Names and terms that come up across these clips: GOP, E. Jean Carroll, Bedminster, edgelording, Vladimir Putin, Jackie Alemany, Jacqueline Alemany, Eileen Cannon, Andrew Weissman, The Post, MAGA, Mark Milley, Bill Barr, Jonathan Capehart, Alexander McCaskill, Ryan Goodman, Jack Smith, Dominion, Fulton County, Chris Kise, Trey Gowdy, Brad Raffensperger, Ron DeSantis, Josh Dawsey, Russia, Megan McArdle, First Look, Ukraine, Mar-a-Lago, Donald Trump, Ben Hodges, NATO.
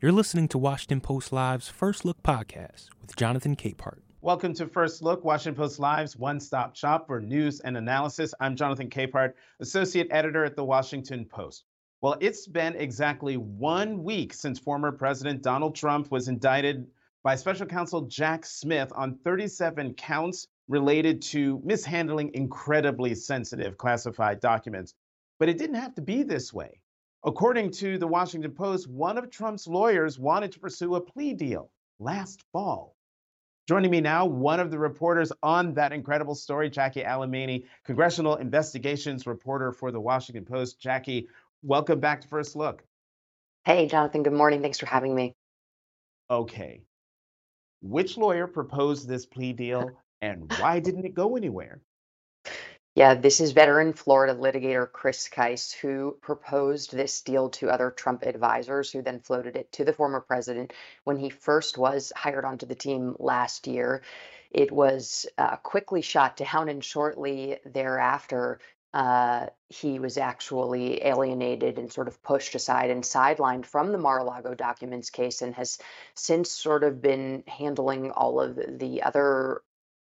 You're listening to Washington Post Live's First Look podcast with Jonathan Capehart. Welcome to First Look, Washington Post Live's one-stop shop for news and analysis. I'm Jonathan Capehart, associate editor at the Washington Post. Well, it's been exactly 1 week since former President Donald Trump was indicted by special counsel Jack Smith on 37 counts related to mishandling incredibly sensitive classified documents. But it didn't have to be this way. According to the Washington Post, one of Trump's lawyers wanted to pursue a plea deal last fall. Joining me now, one of the reporters on that incredible story, Jackie Alemany, congressional investigations reporter for the Washington Post. Jackie, welcome back to First Look. Hey, Jonathan. Good morning. Thanks for having me. Okay. Which lawyer proposed this plea deal and why didn't it go anywhere? Yeah, this is veteran Florida litigator Chris Kise, who proposed this deal to other Trump advisors, who then floated it to the former president when he first was hired onto the team last year. It was quickly shot down, and shortly thereafter, he was actually alienated and sort of pushed aside and sidelined from the Mar-a-Lago documents case, and has since sort of been handling all of the other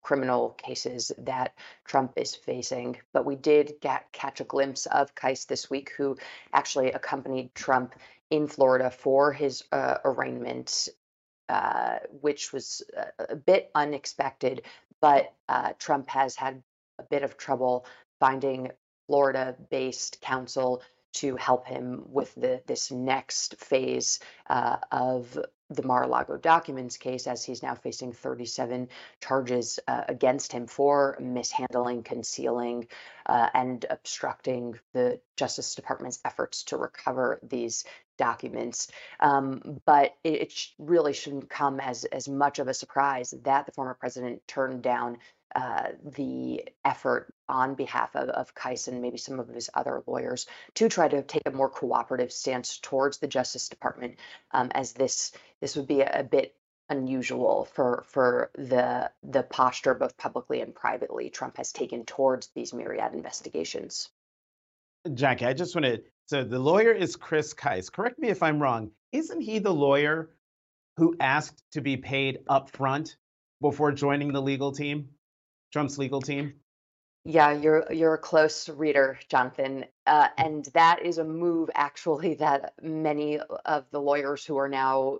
criminal cases that Trump is facing. But we did catch a glimpse of Kise this week, who actually accompanied Trump in Florida for his arraignment, which was a bit unexpected. But Trump has had a bit of trouble finding Florida-based counsel to help him with this next phase of the Mar-a-Lago documents case, as he's now facing 37 charges against him for mishandling, concealing, and obstructing the Justice Department's efforts to recover these documents. But it really shouldn't come as much of a surprise that the former president turned down the effort on behalf of Kise and maybe some of his other lawyers to try to take a more cooperative stance towards the Justice Department, as this would be a bit unusual for the posture, both publicly and privately, Trump has taken towards these myriad investigations. Jackie, I just want to, so the lawyer is Chris Kise. Correct me if I'm wrong. Isn't he the lawyer who asked to be paid up front before joining the legal team? Trump's legal team? Yeah, you're a close reader, Jonathan. And that is a move, actually, that many of the lawyers who are now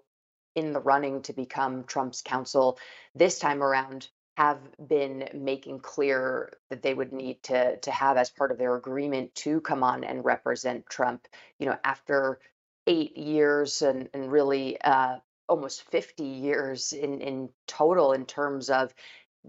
in the running to become Trump's counsel this time around have been making clear that they would need to have as part of their agreement to come on and represent Trump. You know, after 8 years and really almost 50 years in total in terms of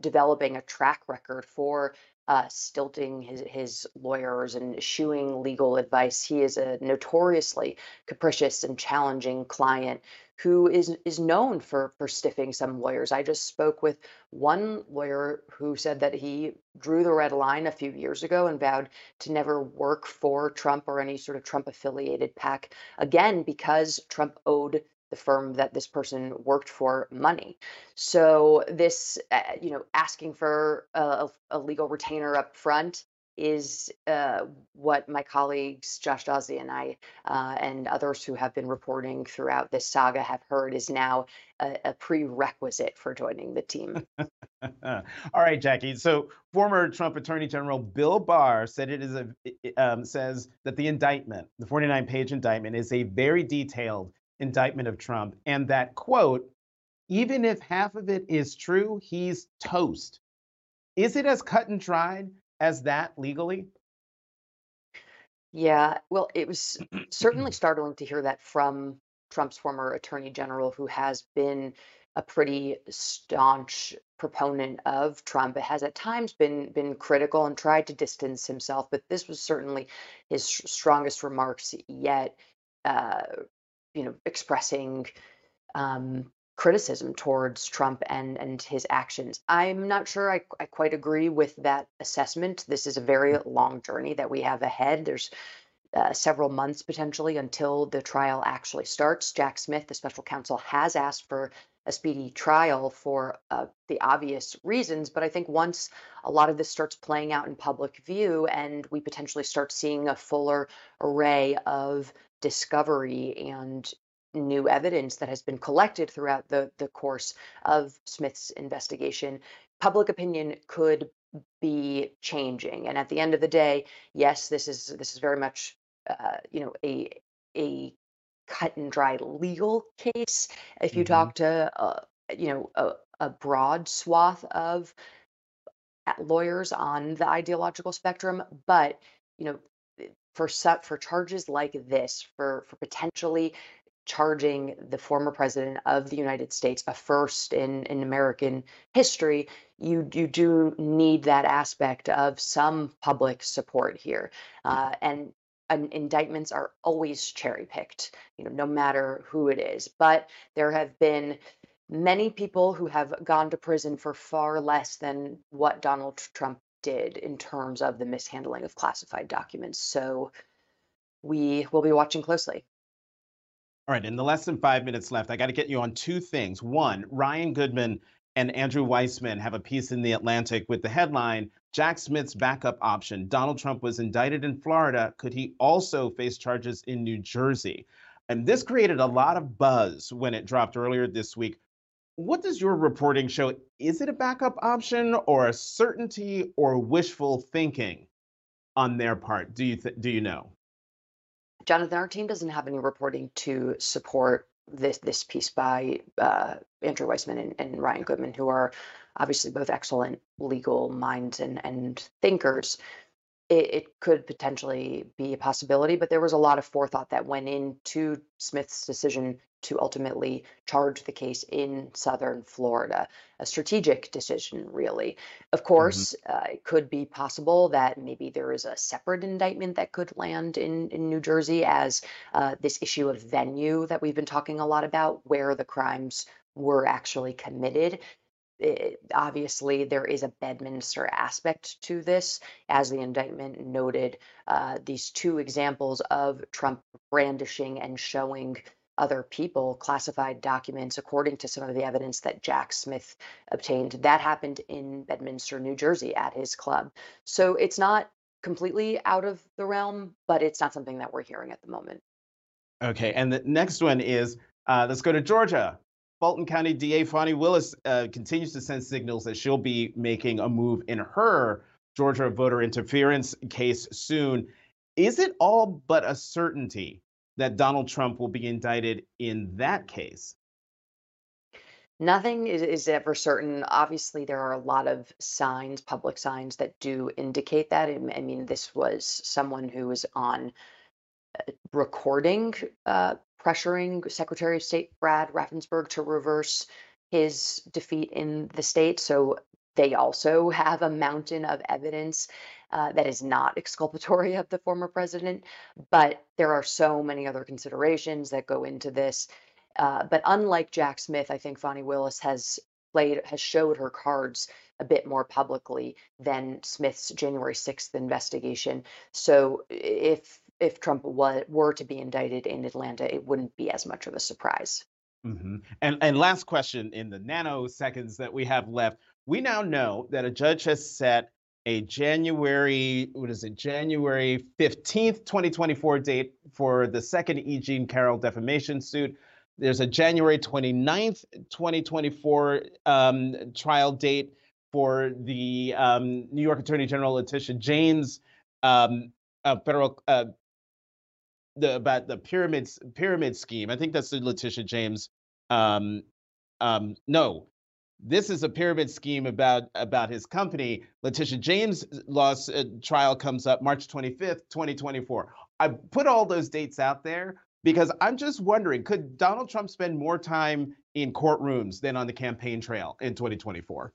developing a track record for stilting his lawyers and eschewing legal advice. He is a notoriously capricious and challenging client who is known for stiffing some lawyers. I just spoke with one lawyer who said that he drew the red line a few years ago and vowed to never work for Trump or any sort of Trump-affiliated PAC again because Trump owed the firm that this person worked for money. So this, asking for a legal retainer up front is what my colleagues Josh Dawsey and I and others who have been reporting throughout this saga have heard is now a prerequisite for joining the team. All right, Jackie. So former Trump Attorney General Bill Barr said says that the indictment, the 49-page indictment, is a very detailed indictment of Trump, and that, quote, even if half of it is true, he's toast. Is it as cut and dried as that legally? Yeah, well, it was certainly startling to hear that from Trump's former attorney general, who has been a pretty staunch proponent of Trump. It has at times been critical and tried to distance himself, but this was certainly his strongest remarks yet, expressing criticism towards Trump and his actions. I'm not sure I quite agree with that assessment. This is a very long journey that we have ahead. There's several months potentially until the trial actually starts. Jack Smith, the special counsel, has asked for a speedy trial for the obvious reasons. But I think once a lot of this starts playing out in public view and we potentially start seeing a fuller array of discovery and new evidence that has been collected throughout the course of Smith's investigation, public opinion could be changing. And at the end of the day, yes, this is very much a cut and dry legal case. If you talk to a broad swath of lawyers on the ideological spectrum, but for charges like this, for potentially charging the former president of the United States, a first in American history, you do need that aspect of some public support here. And indictments are always cherry-picked, no matter who it is. But there have been many people who have gone to prison for far less than what Donald Trump did in terms of the mishandling of classified documents. So we will be watching closely. All right, in the less than 5 minutes left, I got to get you on two things. One, Ryan Goodman and Andrew Weissman have a piece in The Atlantic with the headline, Jack Smith's backup option. Donald Trump was indicted in Florida. Could he also face charges in New Jersey? And this created a lot of buzz when it dropped earlier this week. What does your reporting show? Is it a backup option or a certainty or wishful thinking on their part? Do you know? Jonathan, our team doesn't have any reporting to support this piece by Andrew Weissman and Ryan Goodman, who are obviously both excellent legal minds and thinkers. It could potentially be a possibility, but there was a lot of forethought that went into Smith's decision to ultimately charge the case in Southern Florida, a strategic decision, really. Of course, it could be possible that maybe there is a separate indictment that could land in New Jersey, as this issue of venue that we've been talking a lot about, where the crimes were actually committed. Obviously, there is a Bedminster aspect to this. As the indictment noted, these two examples of Trump brandishing and showing other people classified documents, according to some of the evidence that Jack Smith obtained, that happened in Bedminster, New Jersey, at his club. So it's not completely out of the realm, but it's not something that we're hearing at the moment. Okay, and the next one is, let's go to Georgia. Fulton County DA Fani Willis continues to send signals that she'll be making a move in her Georgia voter interference case soon. Is it all but a certainty that Donald Trump will be indicted in that case? Nothing is ever certain. Obviously, there are a lot of signs, public signs, that do indicate that. I mean, this was someone who was on recording pressuring Secretary of State Brad Raffensperger to reverse his defeat in the state. So they also have a mountain of evidence that is not exculpatory of the former president. But there are so many other considerations that go into this. But unlike Jack Smith, I think Fani Willis has showed her cards a bit more publicly than Smith's January 6th investigation. So if Trump were to be indicted in Atlanta, it wouldn't be as much of a surprise. And last question, in the nanoseconds that we have left, we now know that a judge has set a January 15th, 2024 date for the second E. Jean Carroll defamation suit. There's a January 29th, 2024 trial date for the New York Attorney General Letitia James about the pyramid scheme. I think that's the Letitia James. No, this is a pyramid scheme about his company. Letitia James' trial comes up March 25th, 2024. I put all those dates out there because I'm just wondering, could Donald Trump spend more time in courtrooms than on the campaign trail in 2024?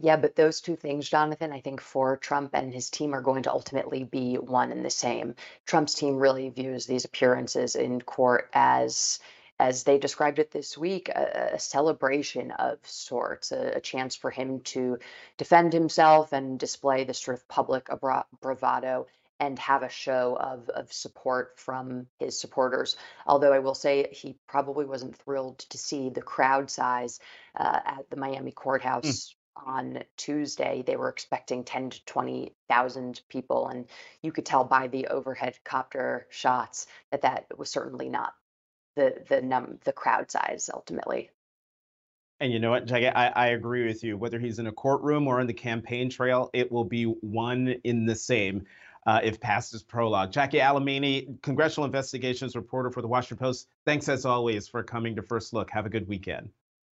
Yeah, but those two things, Jonathan, I think for Trump and his team are going to ultimately be one and the same. Trump's team really views these appearances in court as they described it this week, a celebration of sorts, a chance for him to defend himself and display this sort of public bravado and have a show of support from his supporters. Although I will say he probably wasn't thrilled to see the crowd size at the Miami courthouse. On Tuesday, they were expecting 10 to 20,000 people, and you could tell by the overhead copter shots that was certainly not the crowd size ultimately. And you know what, Jack, I agree with you. Whether he's in a courtroom or in the campaign trail, it will be one in the same if past is prologue. Jackie Alemany, congressional investigations reporter for The Washington Post, thanks as always for coming to First Look. Have a good weekend.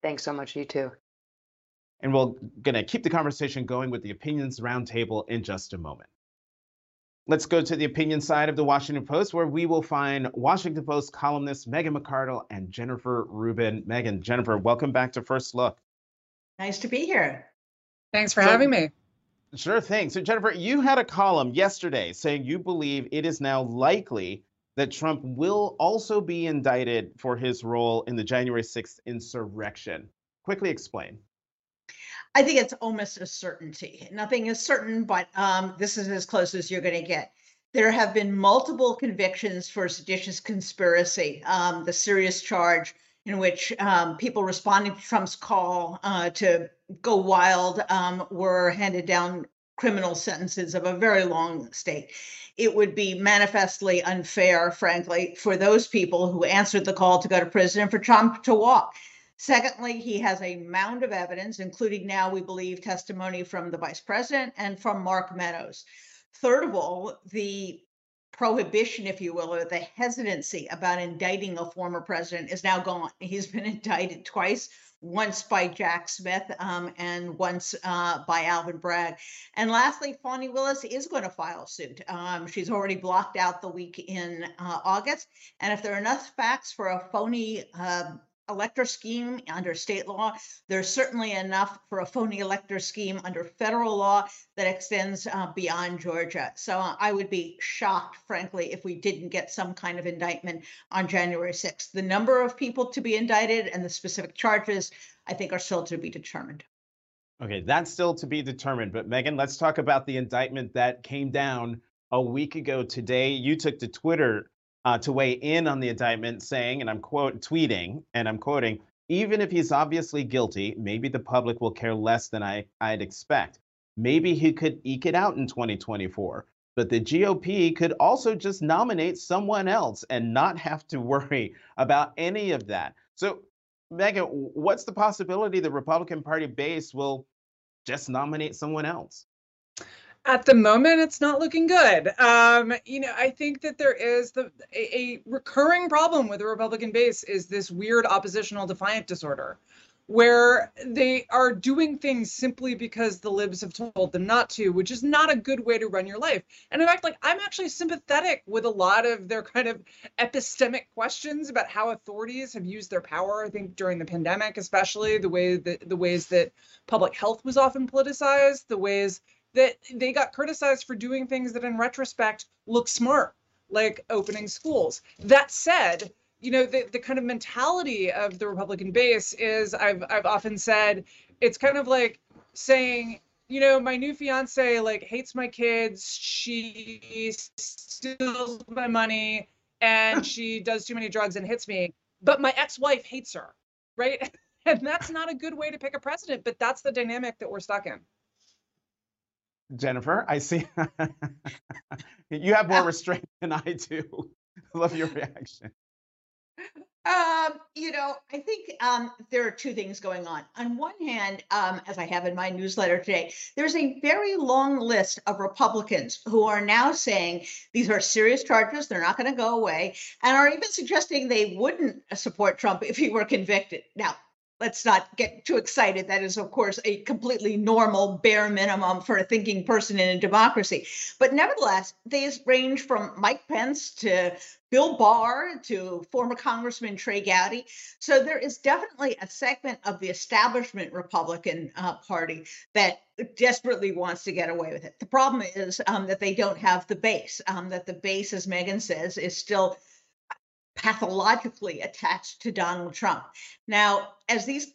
Thanks so much. You too. And we're going to keep the conversation going with the Opinions Roundtable in just a moment. Let's go to the opinion side of The Washington Post, where we will find Washington Post columnists Megan McArdle and Jennifer Rubin. Megan, Jennifer, welcome back to First Look. Nice to be here. Thanks for having me. Sure thing. So, Jennifer, you had a column yesterday saying you believe it is now likely that Trump will also be indicted for his role in the January 6th insurrection. Quickly explain. I think it's almost a certainty. Nothing is certain, but this is as close as you're going to get. There have been multiple convictions for seditious conspiracy, the serious charge in which people responding to Trump's call to go wild were handed down criminal sentences of a very long state. It would be manifestly unfair, frankly, for those people who answered the call to go to prison and for Trump to walk. Secondly, he has a mound of evidence, including now, we believe, testimony from the vice president and from Mark Meadows. Third of all, the prohibition, if you will, or the hesitancy about indicting a former president is now gone. He's been indicted twice, once by Jack Smith and once by Alvin Bragg. And lastly, Fani Willis is going to file suit. She's already blocked out the week in August. And if there are enough facts for a phony elector scheme under state law, there's certainly enough for a phony elector scheme under federal law that extends beyond Georgia. So I would be shocked, frankly, if we didn't get some kind of indictment on January 6th. The number of people to be indicted and the specific charges, I think, are still to be determined. Okay, that's still to be determined. But Megan, let's talk about the indictment that came down a week ago today. You took to Twitter to weigh in on the indictment, saying, and I'm quoting, even if he's obviously guilty, maybe the public will care less than I'd expect. Maybe he could eke it out in 2024, but the GOP could also just nominate someone else and not have to worry about any of that. So, Megan, what's the possibility the Republican Party base will just nominate someone else? At the moment, it's not looking good. I think that there is a recurring problem with the Republican base is this weird oppositional defiant disorder, where they are doing things simply because the libs have told them not to, which is not a good way to run your life. And in fact, I'm actually sympathetic with a lot of their kind of epistemic questions about how authorities have used their power. I think during the pandemic, especially the ways that public health was often politicized, the ways that they got criticized for doing things that in retrospect look smart, like opening schools. That said, the kind of mentality of the Republican base is, I've often said, it's kind of like saying, my new fiance hates my kids, she steals my money, and she does too many drugs and hits me, but my ex-wife hates her, right? And that's not a good way to pick a president, but that's the dynamic that we're stuck in. Jennifer, I see you have more restraint than I do. I love your reaction. I think there are two things going on. On one hand, as I have in my newsletter today, there's a very long list of Republicans who are now saying these are serious charges, they're not going to go away, and are even suggesting they wouldn't support Trump if he were convicted. Now, let's not get too excited. That is, of course, a completely normal bare minimum for a thinking person in a democracy. But nevertheless, these range from Mike Pence to Bill Barr to former Congressman Trey Gowdy. So there is definitely a segment of the establishment Republican Party that desperately wants to get away with it. The problem is that they don't have the base, that the base, as Megan says, is still pathologically attached to Donald Trump. Now, as these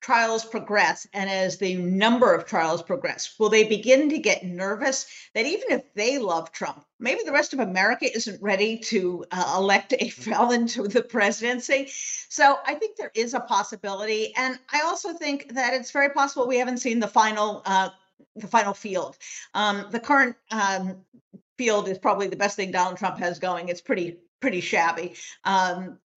trials progress and as the number of trials progress, will they begin to get nervous that even if they love Trump, maybe the rest of America isn't ready to elect a felon to the presidency? So I think there is a possibility. And I also think that it's very possible we haven't seen the final field. The current field is probably the best thing Donald Trump has going. It's pretty shabby.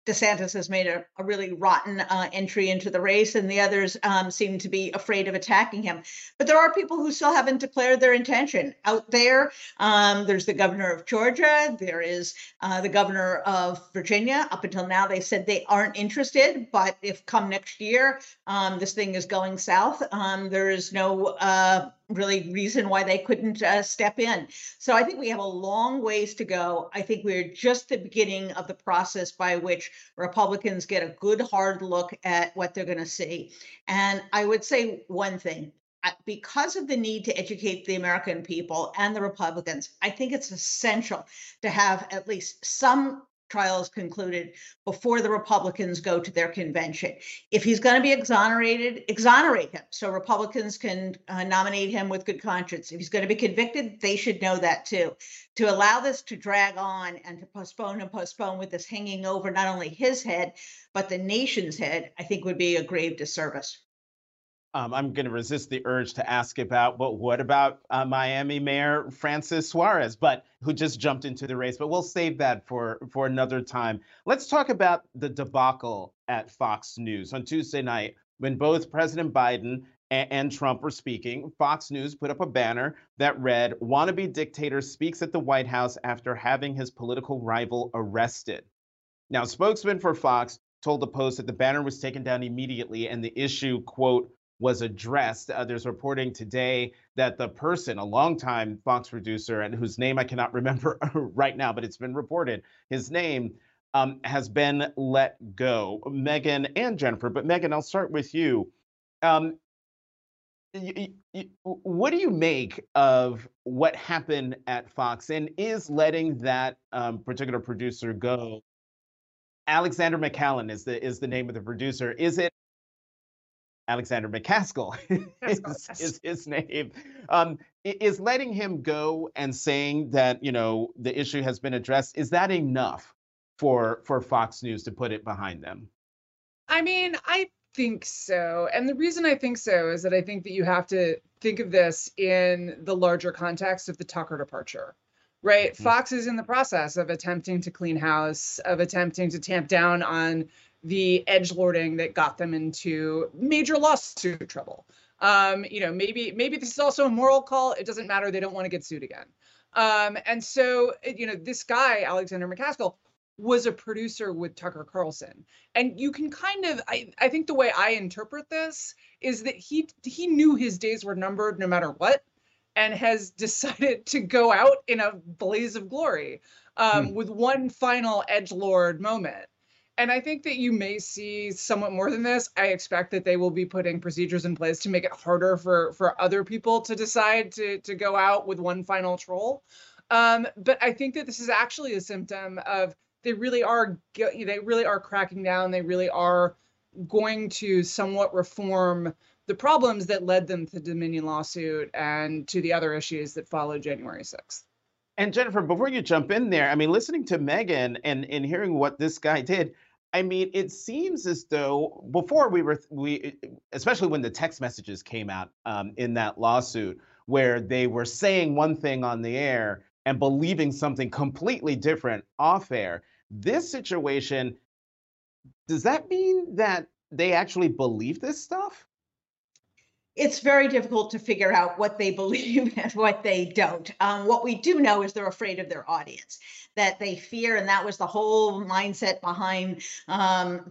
DeSantis has made a really rotten entry into the race, and the others seem to be afraid of attacking him. But there are people who still haven't declared their intention out there. There's the governor of Georgia. There is the governor of Virginia. Up until now, they said they aren't interested. But if come next year, this thing is going south, there is no really reason why they couldn't step in. So I think we have a long ways to go. I think we're just the beginning of the process by which Republicans get a good hard look at what they're going to see. And I would say one thing, because of the need to educate the American people and the Republicans, I think it's essential to have at least some trials concluded before the Republicans go to their convention. If he's going to be exonerated, exonerate him so Republicans can nominate him with good conscience. If he's going to be convicted, they should know that too. To allow this to drag on and to postpone and postpone with this hanging over not only his head, but the nation's head, I think would be a grave disservice. I'm going to resist the urge to ask about, but what about Miami Mayor Francis Suarez, but who just jumped into the race? But we'll save that for another time. Let's talk about the debacle at Fox News on Tuesday night when both President Biden and Trump were speaking. Fox News put up a banner that read, "Wannabe dictator speaks at the White House after having his political rival arrested." Now, a spokesman for Fox told the Post that the banner was taken down immediately and the issue, quote, was addressed. There's reporting today that the person, a longtime Fox producer, and whose name I cannot remember right now, but it's been reported, his name has been let go. Megan and Jennifer, but Megan, I'll start with you. What do you make of what happened at Fox, and is letting that particular producer go? Alexander McCallan is the name of the producer. Is it Alexander McCaskill is his name. Is letting him go and saying that, you know, the issue has been addressed, is that enough for Fox News to put it behind them? I mean, I think so. And the reason I think so is that I think that you have to think of this in the larger context of the Tucker departure, right? Mm-hmm. Fox is in the process of attempting to clean house, of attempting to tamp down on the edgelording that got them into major lawsuit trouble. You know, maybe this is also a moral call. It doesn't matter. They don't want to get sued again. And so, you know, this guy, Alexander McCaskill, was a producer with Tucker Carlson. And you can kind of, I think the way I interpret this is that he knew his days were numbered no matter what, and has decided to go out in a blaze of glory with one final edgelord moment. And I think that you may see somewhat more than this. I expect that they will be putting procedures in place to make it harder for other people to decide to go out with one final troll. But I think that this is actually a symptom of they really are cracking down. They really are going to somewhat reform the problems that led them to the Dominion lawsuit and to the other issues that followed January 6th. And Jennifer, before you jump in there, I mean, listening to Megan and hearing what this guy did, I mean, it seems as though before we especially when the text messages came out in that lawsuit, where they were saying one thing on the air and believing something completely different off air. This situation, does that mean that they actually believe this stuff? It's very difficult to figure out what they believe and what they don't. What we do know is they're afraid of their audience, that they fear, and that was the whole mindset behind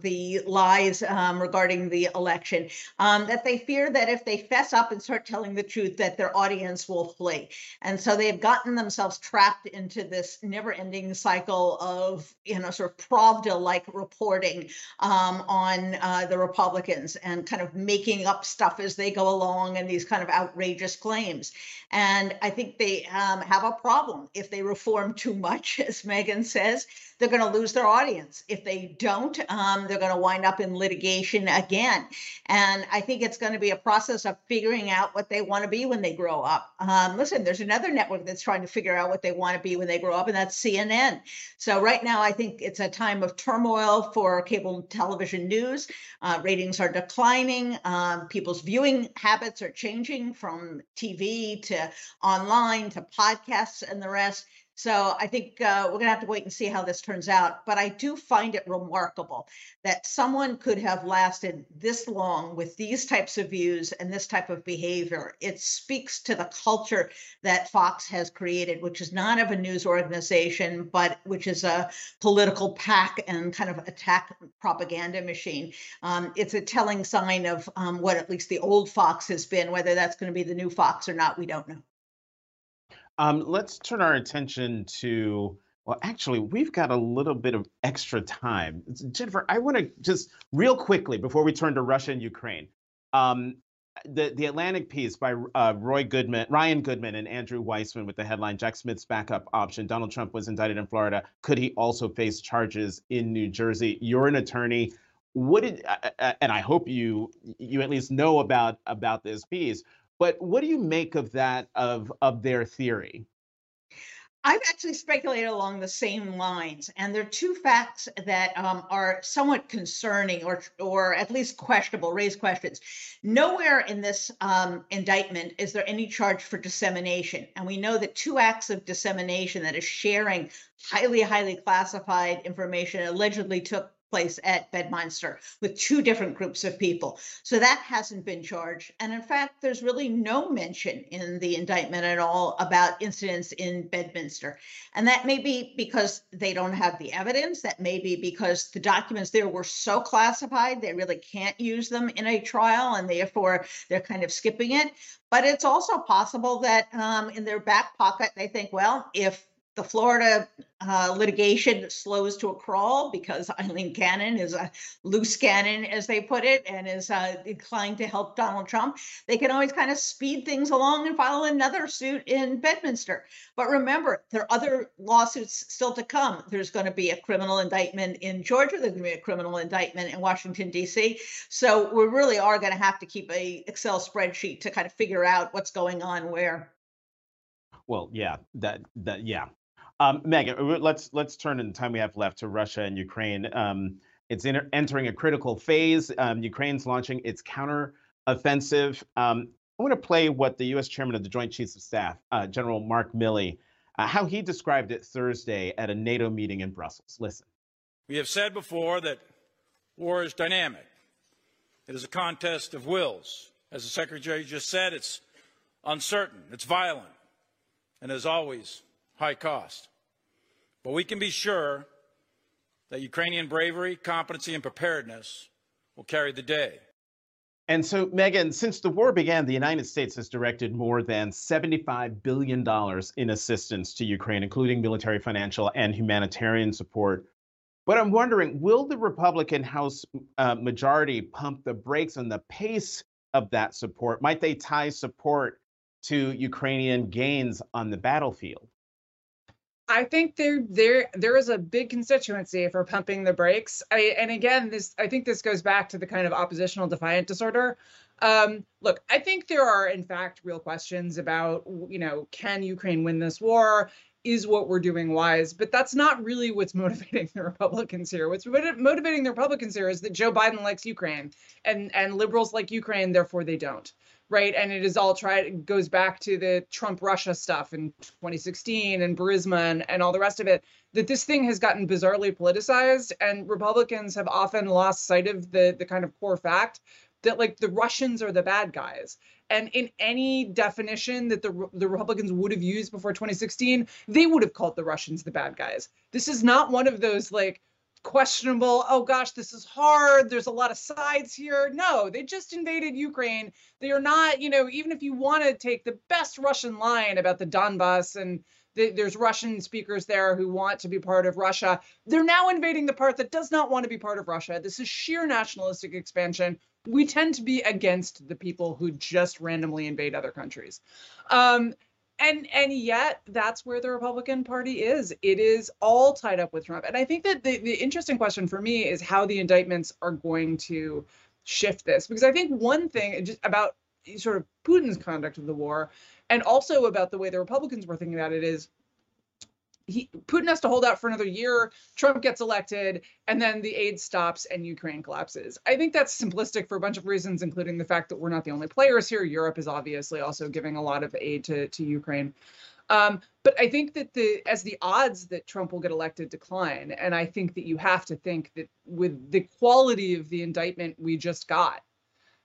the lies regarding the election, that they fear that if they fess up and start telling the truth, that their audience will flee. And so they've gotten themselves trapped into this never-ending cycle of, you know, sort of Pravda-like reporting on the Republicans and kind of making up stuff as they go along and these kind of outrageous claims. And I think they have a problem. If they reform too much, as Megan says, they're going to lose their audience. If they don't, they're going to wind up in litigation again. And I think it's going to be a process of figuring out what they want to be when they grow up. Listen, there's another network that's trying to figure out what they want to be when they grow up, and that's CNN. So right now, I think it's a time of turmoil for cable television news. Ratings are declining. People's viewing habits are changing from TV to online to podcasts and the rest. So I think we're going to have to wait and see how this turns out. But I do find it remarkable that someone could have lasted this long with these types of views and this type of behavior. It speaks to the culture that Fox has created, which is not of a news organization, but which is a political pack and kind of attack propaganda machine. It's a telling sign of what at least the old Fox has been. Whether that's going to be the new Fox or not, we don't know. Let's turn our attention to, well, actually, we've got a little bit of extra time. Jennifer, I want to just real quickly, before we turn to Russia and Ukraine, the Atlantic piece by Ryan Goodman and Andrew Weissman with the headline, Jack Smith's backup option. Donald Trump was indicted in Florida. Could he also face charges in New Jersey? You're an attorney. What did, and I hope you at least know about this piece. But what do you make of that, of their theory? I've actually speculated along the same lines, and there are two facts that are somewhat concerning or at least questionable, raise questions. Nowhere in this indictment is there any charge for dissemination, and we know that two acts of dissemination, that is sharing highly, highly classified information, allegedly took place at Bedminster with two different groups of people. So that hasn't been charged. And in fact, there's really no mention in the indictment at all about incidents in Bedminster. And that may be because they don't have the evidence. That may be because the documents there were so classified, they really can't use them in a trial, and therefore they're kind of skipping it. But it's also possible that in their back pocket, they think, well, if the Florida litigation slows to a crawl because Eileen Cannon is a loose cannon, as they put it, and is inclined to help Donald Trump, they can always kind of speed things along and file another suit in Bedminster. But remember, there are other lawsuits still to come. There's going to be a criminal indictment in Georgia. There's going to be a criminal indictment in Washington, D.C. So we really are going to have to keep an Excel spreadsheet to kind of figure out what's going on where. Well, yeah, yeah. Megan, let's turn in the time we have left to Russia and Ukraine. It's entering a critical phase. Ukraine's launching its counteroffensive. I want to play what the U.S. Chairman of the Joint Chiefs of Staff, General Mark Milley, how he described it Thursday at a NATO meeting in Brussels. Listen. We have said before that war is dynamic. It is a contest of wills. As the Secretary just said, it's uncertain, it's violent, and as always, high cost. But we can be sure that Ukrainian bravery, competency, and preparedness will carry the day. And so, Megan, since the war began, the United States has directed more than $75 billion in assistance to Ukraine, including military, financial, and humanitarian support. But I'm wondering, will the Republican House majority pump the brakes on the pace of that support? Might they tie support to Ukrainian gains on the battlefield? I think there is a big constituency for pumping the brakes. And again, I think this goes back to the kind of oppositional defiant disorder. Look, I think there are, in fact, real questions about, can Ukraine win this war? Is what we're doing wise? But that's not really what's motivating the Republicans here. What's motivating the Republicans here is that Joe Biden likes Ukraine, and liberals like Ukraine, therefore they don't. Right. And it is all it goes back to the Trump Russia stuff in 2016 and Burisma and all the rest of it, that this thing has gotten bizarrely politicized, and Republicans have often lost sight of the kind of core fact that, like, the Russians are the bad guys. And in any definition that the Republicans would have used before 2016, they would have called the Russians the bad guys. This is not one of those, like, questionable, oh gosh, this is hard, there's a lot of sides here. No, they just invaded Ukraine. They are not, even if you want to take the best Russian line about the Donbass, and there's Russian speakers there who want to be part of Russia, they're now invading the part that does not want to be part of Russia. This is sheer nationalistic expansion. We tend to be against the people who just randomly invade other countries. And yet that's where the Republican Party is. It is all tied up with Trump. And I think that the interesting question for me is how the indictments are going to shift this. Because I think one thing just about sort of Putin's conduct of the war, and also about the way the Republicans were thinking about it, is Putin has to hold out for another year, Trump gets elected, and then the aid stops and Ukraine collapses. I think that's simplistic for a bunch of reasons, including the fact that we're not the only players here. Europe is obviously also giving a lot of aid to Ukraine. But I think that as the odds that Trump will get elected decline, and I think that you have to think that with the quality of the indictment we just got,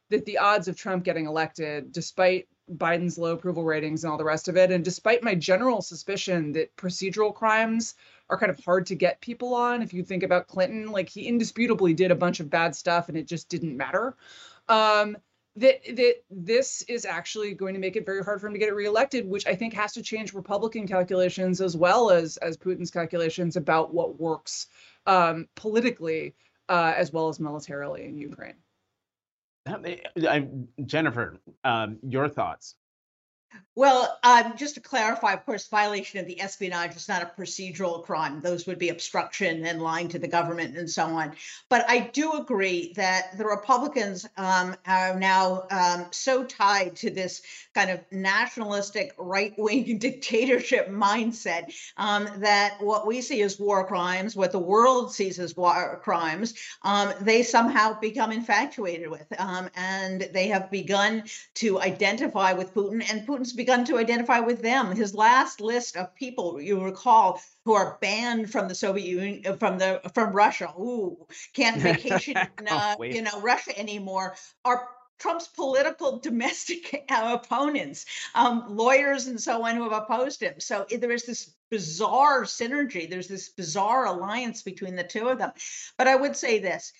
that the odds of Trump getting elected, despite Biden's low approval ratings and all the rest of it, and despite my general suspicion that procedural crimes are kind of hard to get people on. If you think about Clinton, like, he indisputably did a bunch of bad stuff and it just didn't matter. That this is actually going to make it very hard for him to get reelected, which I think has to change Republican calculations as well as Putin's calculations about what works politically as well as militarily in Ukraine. Jennifer, your thoughts? Well, just to clarify, of course, violation of the espionage is not a procedural crime. Those would be obstruction and lying to the government and so on. But I do agree that the Republicans are now so tied to this kind of nationalistic right-wing dictatorship mindset that what we see as war crimes, what the world sees as war crimes, they somehow become infatuated with. And they have begun to identify with Putin, and Putin's begun to identify with them. His last list of people, you recall, who are banned from the Soviet Union, from Russia, can't vacation in Russia anymore, are Trump's political domestic opponents, lawyers and so on who have opposed him. So there is this bizarre synergy. There's this bizarre alliance between the two of them. But I would say this.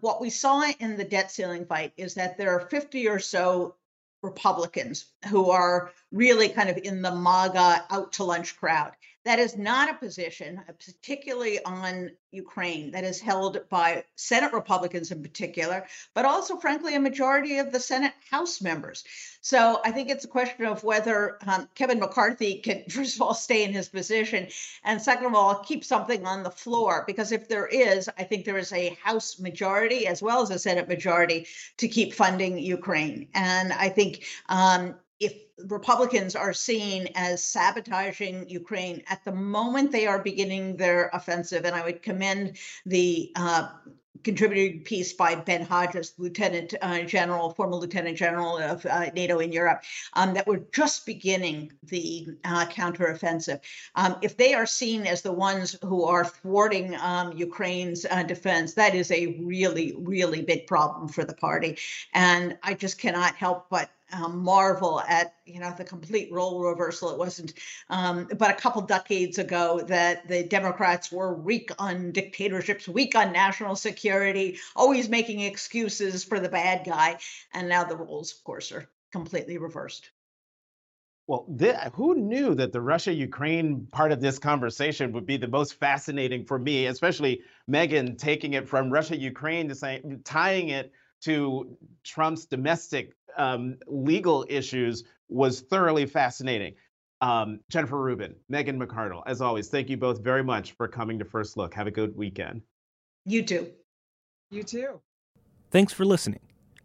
What we saw in the debt ceiling fight is that there are 50 or so Republicans who are really kind of in the MAGA out to lunch crowd. That is not a position, particularly on Ukraine, that is held by Senate Republicans in particular, but also, frankly, a majority of the Senate House members. So I think it's a question of whether Kevin McCarthy can, first of all, stay in his position, and second of all, keep something on the floor. Because if there is, I think there is a House majority as well as a Senate majority to keep funding Ukraine. And I think if Republicans are seen as sabotaging Ukraine at the moment they are beginning their offensive, and I would commend the contributing piece by Ben Hodges, Lieutenant General, former Lieutenant General of NATO in Europe, that we're just beginning the counteroffensive. If they are seen as the ones who are thwarting Ukraine's defense, that is a really, really big problem for the party. And I just cannot help but marvel at the complete role reversal. It wasn't but a couple decades ago that the Democrats were weak on dictatorships, weak on national security, always making excuses for the bad guy, and now the roles, of course, are completely reversed. Well, who knew that the Russia-Ukraine part of this conversation would be the most fascinating for me, especially Megan taking it from Russia-Ukraine to tying it to Trump's domestic legal issues was thoroughly fascinating. Jennifer Rubin, Megan McArdle, as always, thank you both very much for coming to First Look. Have a good weekend. You too. You too. Thanks for listening.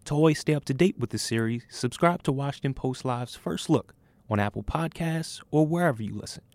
To always stay up to date with the series, subscribe to Washington Post Live's First Look on Apple Podcasts or wherever you listen.